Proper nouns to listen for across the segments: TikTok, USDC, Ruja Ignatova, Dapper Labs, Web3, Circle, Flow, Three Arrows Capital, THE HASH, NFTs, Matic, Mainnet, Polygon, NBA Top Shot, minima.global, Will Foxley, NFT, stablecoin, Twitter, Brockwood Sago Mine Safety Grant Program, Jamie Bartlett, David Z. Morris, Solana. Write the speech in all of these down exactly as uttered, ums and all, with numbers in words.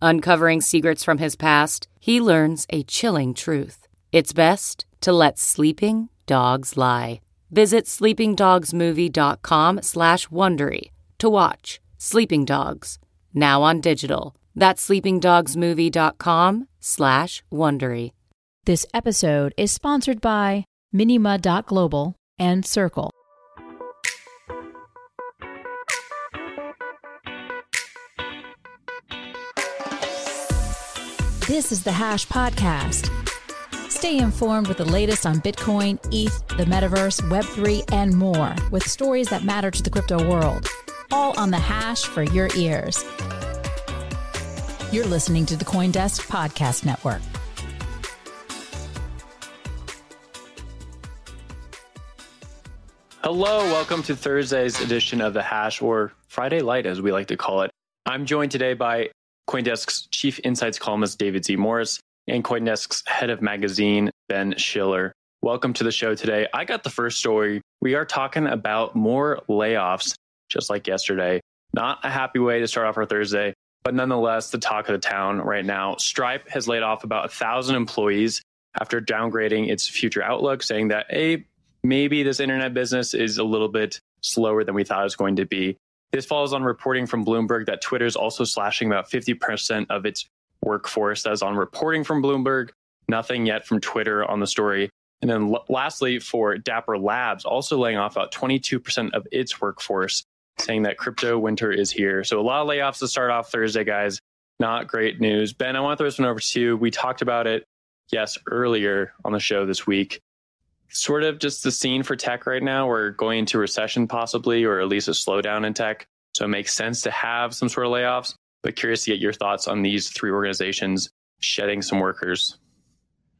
Uncovering secrets from his past, he learns a chilling truth. It's best to let sleeping dogs lie. Visit sleepingdogsmovie.com slash Wondery to watch Sleeping Dogs, now on digital. That's sleepingdogsmovie.com slash Wondery. This episode is sponsored by minima dot global and Circle. This is The Hash Podcast. Stay informed with the latest on Bitcoin, E T H, the metaverse, Web three, and more with stories that matter to the crypto world. All on The Hash for your ears. You're listening to the CoinDesk Podcast Network. Hello, welcome to Thursday's edition of The Hash, or Friday Light as we like to call it. I'm joined today by CoinDesk's chief insights columnist, David Z. Morris, and CoinDesk's head of magazine, Ben Schiller. Welcome to the show today. I got the first story. We are talking about more layoffs, just like yesterday. Not a happy way to start off our Thursday, but nonetheless, the talk of the town right now. Stripe has laid off about one thousand employees after downgrading its future outlook, saying that, hey, maybe this internet business is a little bit slower than we thought it was going to be. This follows on reporting from Bloomberg that Twitter is also slashing about fifty percent of its workforce. That is on reporting from Bloomberg. Nothing yet from Twitter on the story. And then l- lastly, for Dapper Labs, also laying off about twenty-two percent of its workforce, saying that crypto winter is here. So a lot of layoffs to start off Thursday, guys. Not great news. Ben, I want to throw this one over to you. We talked about it, yes, earlier on the show this week. Sort of just the scene for tech right now. We're going into recession possibly, or at least a slowdown in tech. So it makes sense to have some sort of layoffs, but curious to get your thoughts on these three organizations shedding some workers.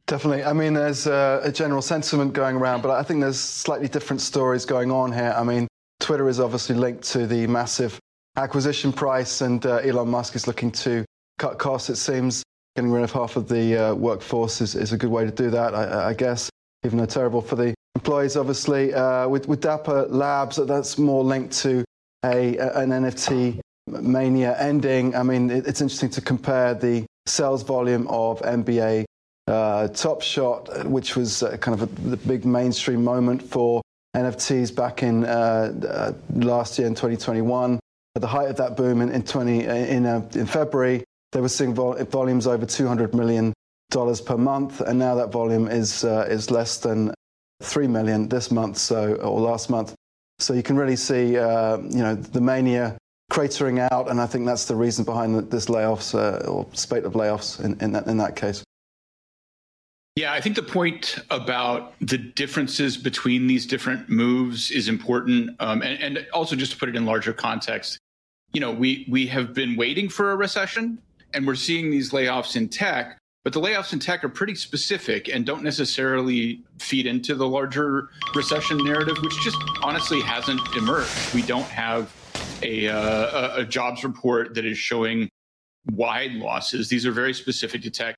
Definitely. I mean, there's a, a general sentiment going around, but I think there's slightly different stories going on here. I mean, Twitter is obviously linked to the massive acquisition price, and uh, Elon Musk is looking to cut costs. It seems getting rid of half of the uh, workforce is, is a good way to do that, I, I guess. Even though terrible for the employees, obviously. Uh, with, with Dapper Labs, that's more linked to a an N F T mania ending. I mean, it, it's interesting to compare the sales volume of N B A uh, Top Shot, which was uh, kind of a, the big mainstream moment for N F Ts back in uh, uh, last year in twenty twenty-one. At the height of that boom in in, twenty, in, uh, in February, they were seeing vol- volumes over two hundred million dollars per month, and now that volume is uh, is less than three million this month, so or last month. So you can really see uh, you know the mania cratering out, and I think that's the reason behind the, this layoffs uh, or spate of layoffs in in that, in that case. Yeah, I think the point about the differences between these different moves is important, um, and, and also just to put it in larger context. You know, we we have been waiting for a recession, and we're seeing these layoffs in tech. But the layoffs in tech are pretty specific and don't necessarily feed into the larger recession narrative, which just honestly hasn't emerged. We don't have a, uh, a jobs report that is showing wide losses. These are very specific to tech.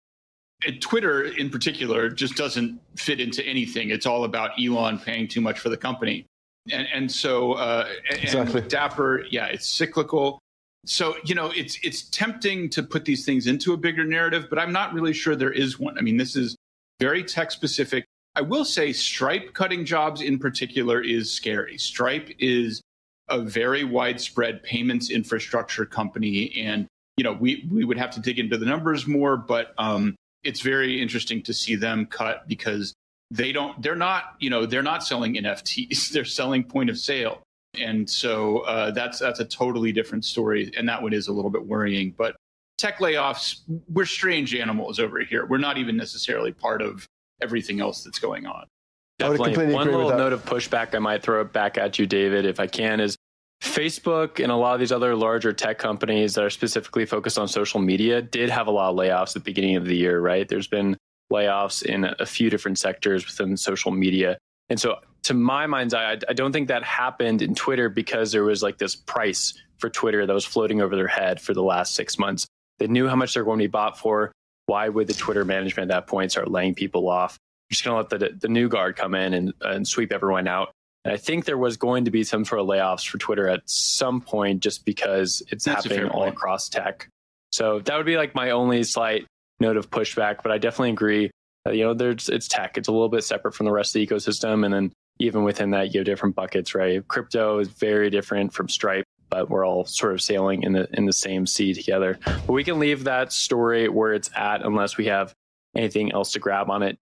And Twitter, in particular, just doesn't fit into anything. It's all about Elon paying too much for the company. And, and so uh, and exactly. Dapper, yeah, it's cyclical. So, you know, it's it's tempting to put these things into a bigger narrative, but I'm not really sure there is one. I mean, this is very tech specific. I will say Stripe cutting jobs in particular is scary. Stripe is a very widespread payments infrastructure company. And, you know, we, we would have to dig into the numbers more, but um, it's very interesting to see them cut because they don't, they're not, you know, they're not selling N F Ts, they're selling point of sale. And so uh, that's, that's a totally different story. And that one is a little bit worrying, but tech layoffs, we're strange animals over here. We're not even necessarily part of everything else that's going on. Definitely. One little note of pushback I might throw back at you, David, if I can, is Facebook and a lot of these other larger tech companies that are specifically focused on social media did have a lot of layoffs at the beginning of the year, right? There's been layoffs in a few different sectors within social media. And so to my mind's eye, I don't think that happened in Twitter because there was like this price for Twitter that was floating over their head for the last six months. They knew how much they're going to be bought for. Why would the Twitter management at that point start laying people off? Just going to let the, the new guard come in and, and sweep everyone out. And I think there was going to be some sort of layoffs for Twitter at some point just because it's That's happening all across tech. So that would be like my only slight note of pushback, but I definitely agree. Uh, you know, there's it's tech. It's a little bit separate from the rest of the ecosystem. And then even within that, you have different buckets, right? Crypto is very different from Stripe, but we're all sort of sailing in the in the same sea together. But we can leave that story where it's at unless we have anything else to grab on it.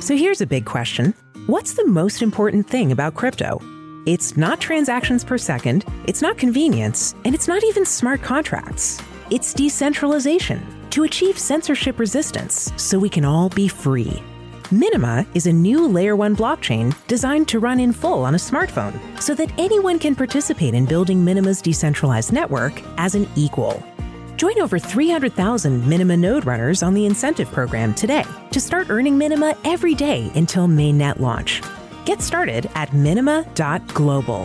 So here's a big question. What's the most important thing about crypto? It's not transactions per second, it's not convenience, and it's not even smart contracts. It's decentralization to achieve censorship resistance so we can all be free. Minima is a new layer one blockchain designed to run in full on a smartphone so that anyone can participate in building Minima's decentralized network as an equal. Join over three hundred thousand Minima node runners on the incentive program today to start earning Minima every day until mainnet launch. Get started at minima dot global.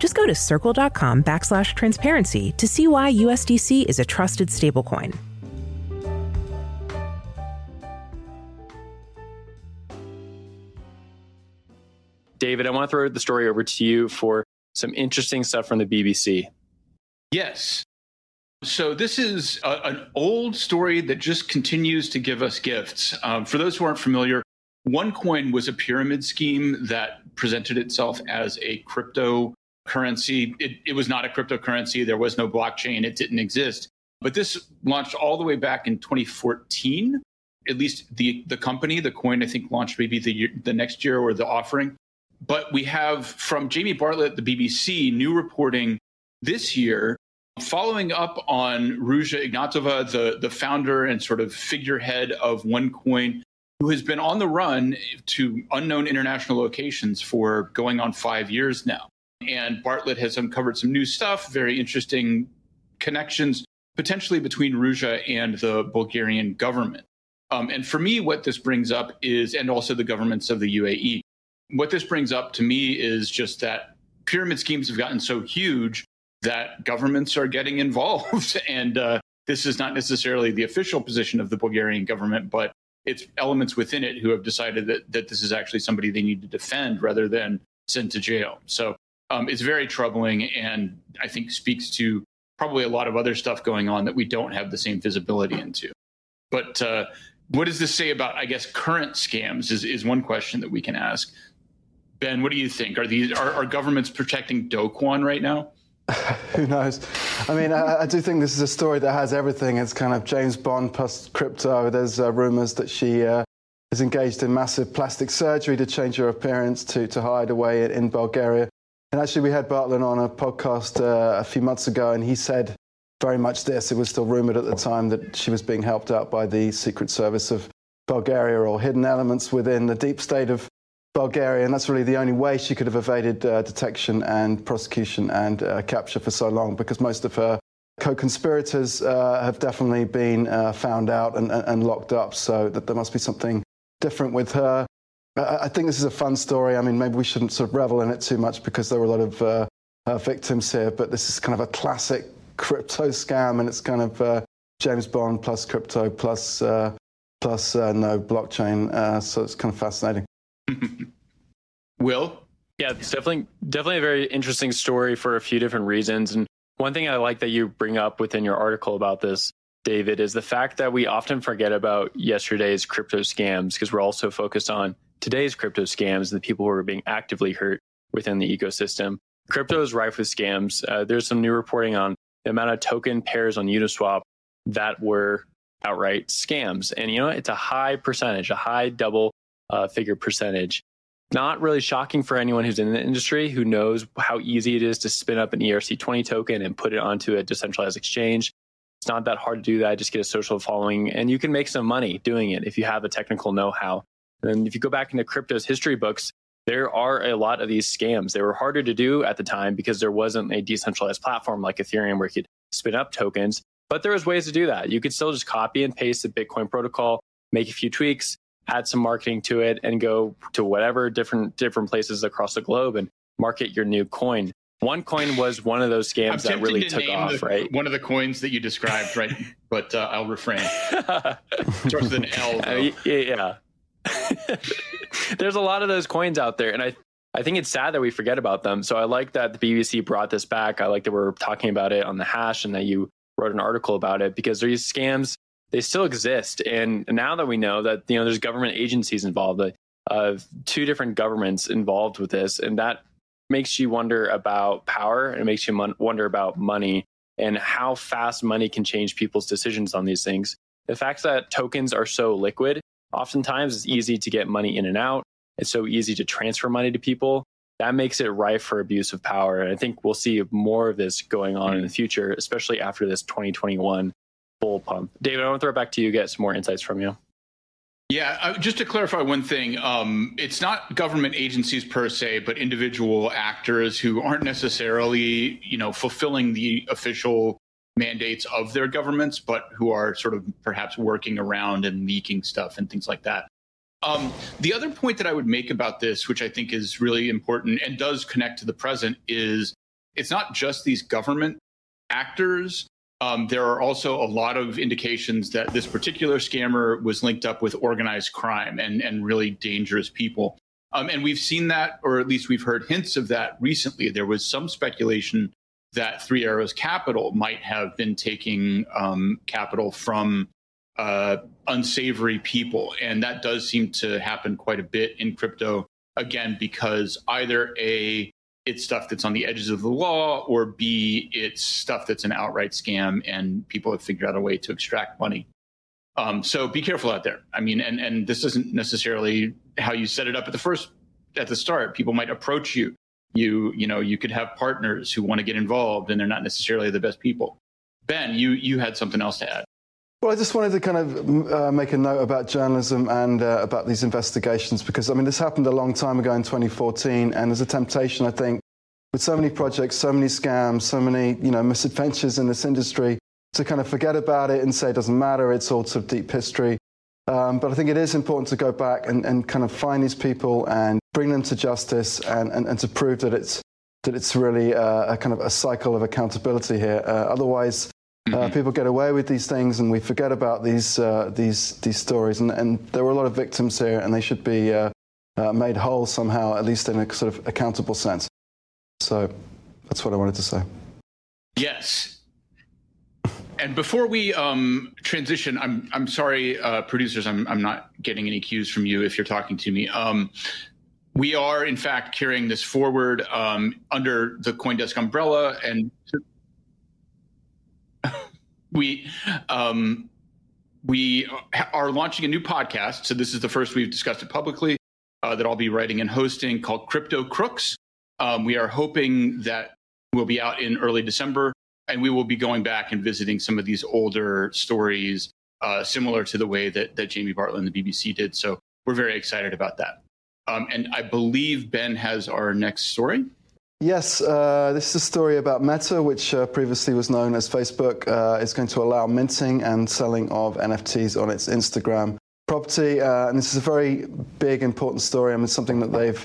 Just go to circle.com backslash transparency to see why U S D C is a trusted stablecoin. David, I want to throw the story over to you for some interesting stuff from the B B C. Yes. So this is a, an old story that just continues to give us gifts. Um, for those who aren't familiar, OneCoin was a pyramid scheme that presented itself as a cryptocurrency. It, it was not a cryptocurrency. There was no blockchain. It didn't exist. But this launched all the way back in twenty fourteen. At least the, the company, the coin, I think, launched maybe the year, the next year or the offering. But we have from Jamie Bartlett, the B B C, new reporting this year, following up on Ruja Ignatova, the, the founder and sort of figurehead of OneCoin, who has been on the run to unknown international locations for going on five years now. And Bartlett has uncovered some new stuff, very interesting connections, potentially between Ruja and the Bulgarian government. Um, and for me, what this brings up is, and also the governments of the U A E, what this brings up to me is just that pyramid schemes have gotten so huge that governments are getting involved. And uh, this is not necessarily the official position of the Bulgarian government, but it's elements within it who have decided that, that this is actually somebody they need to defend rather than send to jail. So um, it's very troubling, and I think speaks to probably a lot of other stuff going on that we don't have the same visibility into. But uh, what does this say about, I guess, current scams is, is one question that we can ask. Ben, what do you think? Are these are, are governments protecting Do Kwon right now? Who knows? I mean, I, I do think this is a story that has everything. It's kind of James Bond plus crypto. There's uh, rumors that she uh, is engaged in massive plastic surgery to change her appearance to, to hide away in, in Bulgaria. And actually, we had Bartlett on a podcast uh, a few months ago, and he said very much this. It was still rumored at the time that she was being helped out by the Secret Service of Bulgaria or hidden elements within the deep state of Bulgaria, and that's really the only way she could have evaded uh, detection and prosecution and uh, capture for so long, because most of her co-conspirators uh, have definitely been uh, found out and, and, and locked up, so that there must be something different with her. I think this is a fun story. I mean, maybe we shouldn't sort of revel in it too much because there were a lot of uh, uh, victims here, but this is kind of a classic crypto scam, and it's kind of uh, James Bond plus crypto plus uh, plus uh, no blockchain. Uh, so it's kind of fascinating. Will? Yeah, it's definitely, definitely a very interesting story for a few different reasons. And one thing I like that you bring up within your article about this, David, is the fact that we often forget about yesterday's crypto scams because we're also focused on today's crypto scams and the people who are being actively hurt within the ecosystem. Crypto is rife with scams. Uh, there's some new reporting on the amount of token pairs on Uniswap that were outright scams. And, you know, it's a high percentage, a high double uh, figure percentage. Not really shocking for anyone who's in the industry who knows how easy it is to spin up an E R C twenty token and put it onto a decentralized exchange. It's not that hard to do that. Just get a social following and you can make some money doing it if you have the technical know-how. And if you go back into crypto's history books, there are a lot of these scams. They were harder to do at the time because there wasn't a decentralized platform like Ethereum where you could spin up tokens, but there was ways to do that. You could still just copy and paste the Bitcoin protocol, make a few tweaks, add some marketing to it, and go to whatever different different places across the globe and market your new coin. OneCoin was one of those scams that really took off, the, right? One of the coins that you described, right? But uh, I'll refrain. Starts with an L, though. Uh, yeah. There's a lot of those coins out there, and I I think it's sad that we forget about them. So I like that the B B C brought this back. I like that we're talking about it on The Hash and that you wrote an article about it because these scams, they still exist. And now that we know that, you know, there's government agencies involved, uh, two different governments involved with this, and that makes you wonder about power, and it makes you mon- wonder about money and how fast money can change people's decisions on these things. The fact that tokens are so liquid, oftentimes it's easy to get money in and out. It's so easy to transfer money to people. That makes it rife for abuse of power. And I think we'll see more of this going on mm-hmm. in the future, especially after this twenty twenty-one bull pump. David, I want to throw it back to you, get some more insights from you. Yeah, I, just to clarify one thing, um, it's not government agencies per se, but individual actors who aren't necessarily, you know, fulfilling the official mandates of their governments, but who are sort of perhaps working around and leaking stuff and things like that. Um, the other point that I would make about this, which I think is really important and does connect to the present, is it's not just these government actors. Um, there are also a lot of indications that this particular scammer was linked up with organized crime and, and really dangerous people. Um, and we've seen that, or at least we've heard hints of that recently. There was some speculation that Three Arrows Capital might have been taking um, capital from uh, unsavory people. And that does seem to happen quite a bit in crypto, again, because either A, it's stuff that's on the edges of the law, or B, it's stuff that's an outright scam and people have figured out a way to extract money. Um, so be careful out there. I mean, and, and this isn't necessarily how you set it up at the first, at the start. People might approach you. You, you know, you could have partners who want to get involved and they're not necessarily the best people. Ben, you, you had something else to add. Well, I just wanted to kind of uh, make a note about journalism and uh, about these investigations, because, I mean, this happened a long time ago in twenty fourteen, and there's a temptation, I think, with so many projects, so many scams, so many, you know, misadventures in this industry, to kind of forget about it and say it doesn't matter, it's all sort of deep history. Um, but I think it is important to go back and, and kind of find these people and bring them to justice and, and, and to prove that it's, that it's really uh, a kind of a cycle of accountability here. Uh, otherwise... Mm-hmm. Uh, people get away with these things, and we forget about these uh, these these stories. And, and there were a lot of victims here, and they should be uh, uh, made whole somehow, at least in a sort of accountable sense. So that's what I wanted to say. Yes. And before we um, transition, I'm I'm sorry, uh, producers, I'm I'm not getting any cues from you if you're talking to me. Um, we are in fact carrying this forward um, under the CoinDesk umbrella, and. We um, we are launching a new podcast. So this is the first we've discussed it publicly uh, that I'll be writing and hosting, called Crypto Crooks. Um, we are hoping that we'll be out in early December, and we will be going back and visiting some of these older stories, uh, similar to the way that, that Jamie Bartlett and the B B C did. So we're very excited about that. Um, and I believe Ben has our next story. Yes, uh, this is a story about Meta, which uh, previously was known as Facebook. Uh, is going to allow minting and selling of N F Ts on its Instagram property, uh, and this is a very big, important story. I mean, it's something that they've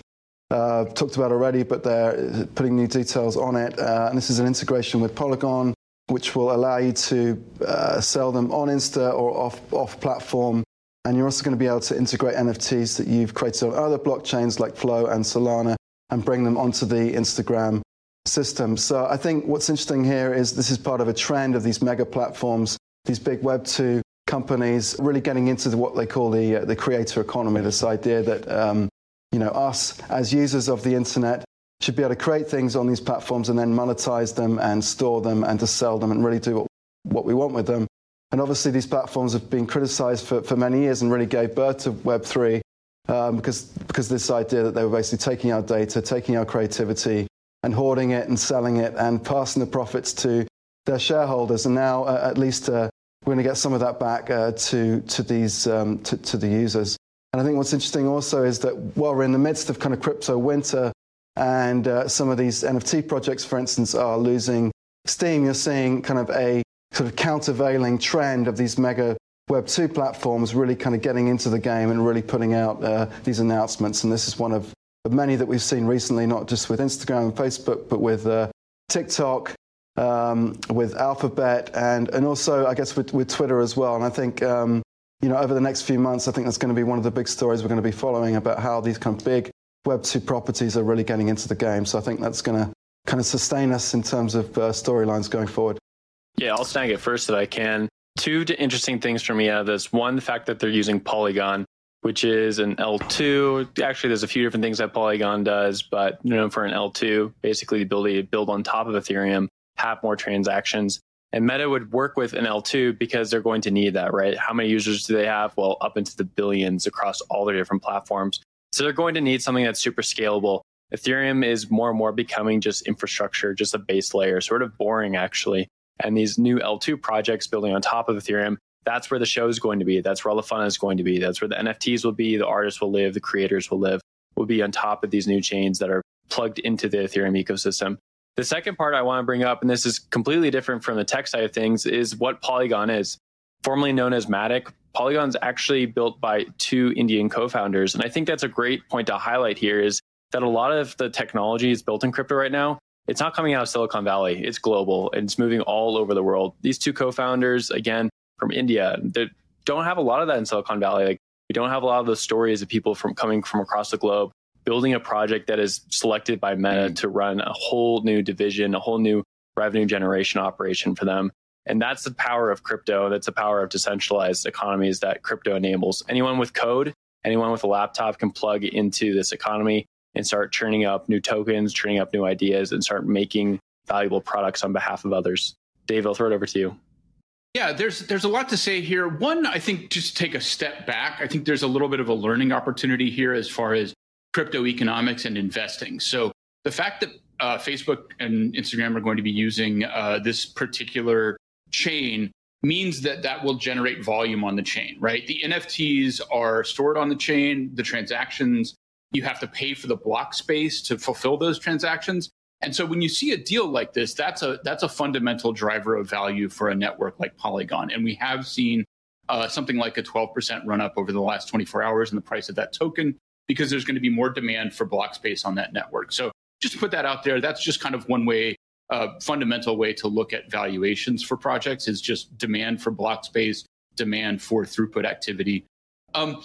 uh, talked about already, but they're putting new details on it. Uh, and this is an integration with Polygon, which will allow you to uh, sell them on Insta or off, off platform. And you're also going to be able to integrate N F Ts that you've created on other blockchains like Flow and Solana and bring them onto the Instagram system. So I think what's interesting here is this is part of a trend of these mega platforms, these big Web two companies really getting into the, what they call the, uh, the creator economy, this idea that um, you know, us as users of the internet should be able to create things on these platforms and then monetize them and store them and to sell them and really do what, what we want with them. And obviously these platforms have been criticized for, for many years and really gave birth to Web three um, because, because this idea that they were basically taking our data, taking our creativity and hoarding it and selling it and passing the profits to their shareholders. And now uh, at least uh, we're going to get some of that back uh, to, to, these, um, to, to the users. And I think what's interesting also is that while we're in the midst of kind of crypto winter and uh, some of these N F T projects, for instance, are losing steam, you're seeing kind of a sort of countervailing trend of these mega Web two platforms really kind of getting into the game and really putting out uh, these announcements. And this is one of, of many that we've seen recently, not just with Instagram and Facebook, but with uh, TikTok, um, with Alphabet, and, and also, I guess, with, with Twitter as well. And I think, um, you know, over the next few months, I think that's going to be one of the big stories we're going to be following about how these kind of big Web two properties are really getting into the game. So I think that's going to kind of sustain us in terms of uh, storylines going forward. Yeah, I'll snag it first that I can. Two interesting things for me out of this. One, the fact that they're using Polygon, which is an L two. Actually, there's a few different things that Polygon does, but you know, for an L two, basically the ability to build on top of Ethereum, have more transactions. And Meta would work with an L two because they're going to need that, right? How many users do they have? Well, up into the billions across all their different platforms. So they're going to need something that's super scalable. Ethereum is more and more becoming just infrastructure, just a base layer, sort of boring, actually. And these new L two projects building on top of Ethereum, that's where the show is going to be. That's where all the fun is going to be. That's where the N F Ts will be. The artists will live. The creators will live. We'll be on top of these new chains that are plugged into the Ethereum ecosystem. The second part I want to bring up, and this is completely different from the tech side of things, is what Polygon is. Formerly known as Matic, Polygon's actually built by two Indian co-founders. And I think that's a great point to highlight here is that a lot of the technology is built in crypto right now. It's not coming out of Silicon Valley. It's global and it's moving all over the world. These two co-founders, again, from India, they don't have a lot of that in Silicon Valley. Like, we don't have a lot of those stories of people from coming from across the globe, building a project that is selected by Meta to run a whole new division, a whole new revenue generation operation for them. And that's the power of crypto. That's the power of decentralized economies that crypto enables. Anyone with code, anyone with a laptop can plug into this economy and start churning up new tokens, churning up new ideas, and start making valuable products on behalf of others. Dave, I'll throw it over to you. Yeah, there's there's a lot to say here. One, I think just take a step back. I think there's a little bit of a learning opportunity here as far as crypto economics and investing. So the fact that uh, Facebook and Instagram are going to be using uh, this particular chain means that that will generate volume on the chain, right? The N F Ts are stored on the chain, the transactions. You have to pay for the block space to fulfill those transactions. And so when you see a deal like this, that's a that's a fundamental driver of value for a network like Polygon. And we have seen uh, something like a twelve percent run up over the last twenty-four hours in the price of that token, because there's going to be more demand for block space on that network. So just to put that out there, that's just kind of one way, uh, fundamental way to look at valuations for projects is just demand for block space, demand for throughput activity. Um,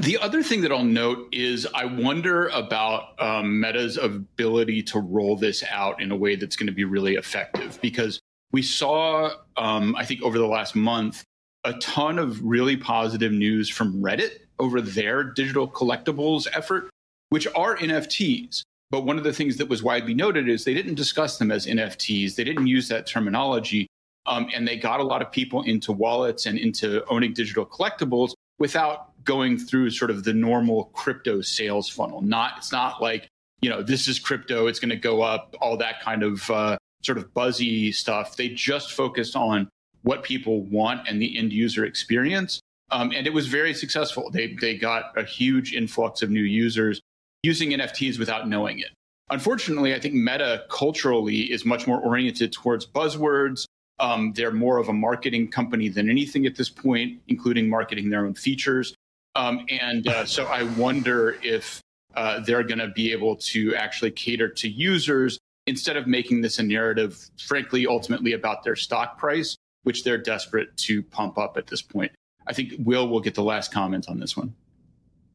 The other thing that I'll note is I wonder about um, Meta's ability to roll this out in a way that's going to be really effective, because we saw, um, I think over the last month, a ton of really positive news from Reddit over their digital collectibles effort, which are N F Ts. But one of the things that was widely noted is they didn't discuss them as N F Ts. They didn't use that terminology. Um, and they got a lot of people into wallets and into owning digital collectibles without going through sort of the normal crypto sales funnel. Not, it's not like, you know, this is crypto, it's going to go up, all that kind of uh, sort of buzzy stuff. They just focused on what people want and the end user experience. Um, and it was very successful. They, they got a huge influx of new users using N F Ts without knowing it. Unfortunately, I think Meta culturally is much more oriented towards buzzwords. Um, they're more of a marketing company than anything at this point, including marketing their own features. Um, and uh, so I wonder if uh, they're going to be able to actually cater to users instead of making this a narrative, frankly, ultimately about their stock price, which they're desperate to pump up at this point. I think Will will get the last comment on this one.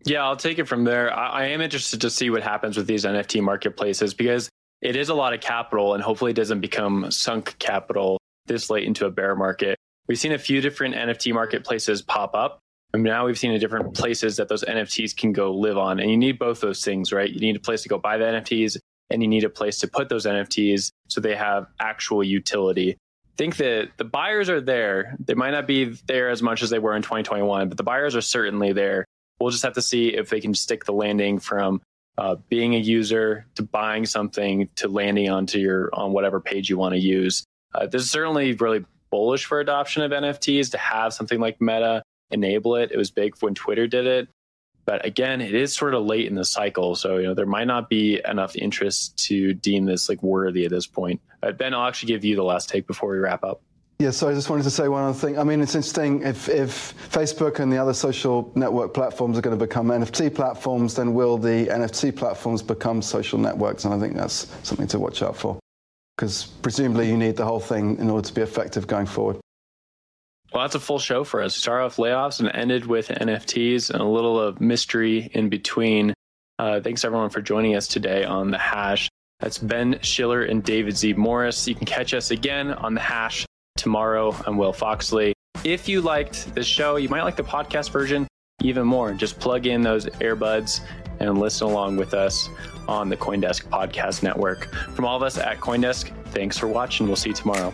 Yeah, I'll take it from there. I, I am interested to see what happens with these N F T marketplaces, because it is a lot of capital, and hopefully it doesn't become sunk capital this late into a bear market. We've seen a few different N F T marketplaces pop up, and now we've seen the different places that those N F Ts can go live on. And you need both those things, right? You need a place to go buy the N F Ts, and you need a place to put those N F Ts so they have actual utility. I think that the buyers are there. They might not be there as much as they were in twenty twenty-one, but the buyers are certainly there. We'll just have to see if they can stick the landing from uh, being a user to buying something to landing onto your on whatever page you want to use. Uh, this is certainly really bullish for adoption of N F Ts to have something like Meta enable it. It was big when Twitter did it. But again, it is sort of late in the cycle. So, you know, there might not be enough interest to deem this like worthy at this point. Uh, Ben, I'll actually give you the last take before we wrap up. Yeah, so I just wanted to say one other thing. I mean, it's interesting, if, if Facebook and the other social network platforms are going to become N F T platforms, then will the N F T platforms become social networks? And I think that's something to watch out for, because presumably you need the whole thing in order to be effective going forward. Well, that's a full show for us. Started off layoffs and ended with N F Ts and a little of mystery in between. Uh, thanks, everyone, for joining us today on The Hash. That's Ben Schiller and David Z. Morris. You can catch us again on The Hash tomorrow. I'm Will Foxley. If you liked the show, you might like the podcast version even more. Just plug in those earbuds and listen along with us on the CoinDesk Podcast Network. From all of us at CoinDesk, thanks for watching. We'll see you tomorrow.